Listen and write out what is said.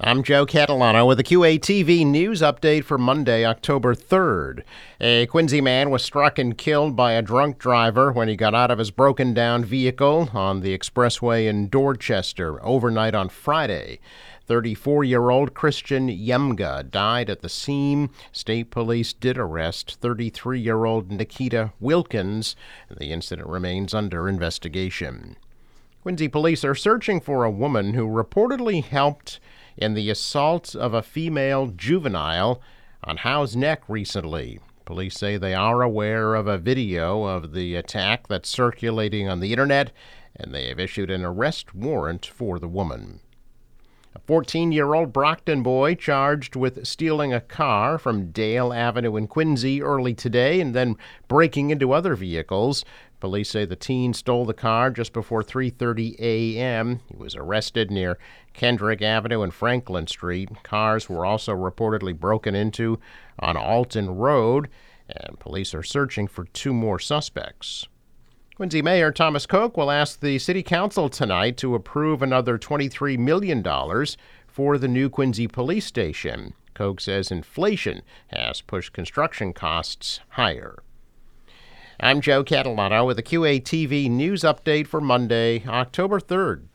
I'm Joe Catalano with a QATV news update for Monday, October 3rd. A Quincy man was struck and killed by a drunk driver when he got out of his broken-down vehicle on the expressway in Dorchester overnight on Friday. 34-year-old Christian Yemga died at the scene. State police did arrest 33-year-old Nikita Wilkins. The incident remains under investigation. Quincy police are searching for a woman who reportedly helped in the assault of a female juvenile on Howe's Neck recently. Police say they are aware of a video of the attack that's circulating on the internet, and they have issued an arrest warrant for the woman. A 14-year-old Brockton boy charged with stealing a car from Dale Avenue in Quincy early today and then breaking into other vehicles. Police say the teen stole the car just before 3:30 a.m. He was arrested near Kendrick Avenue and Franklin Street. Cars were also reportedly broken into on Alton Road, and police are searching for two more suspects. Quincy Mayor Thomas Koch will ask the City Council tonight to approve another $23 million for the new Quincy Police Station. Koch says inflation has pushed construction costs higher. I'm Joe Catalano with a QATV news update for Monday, October 3rd.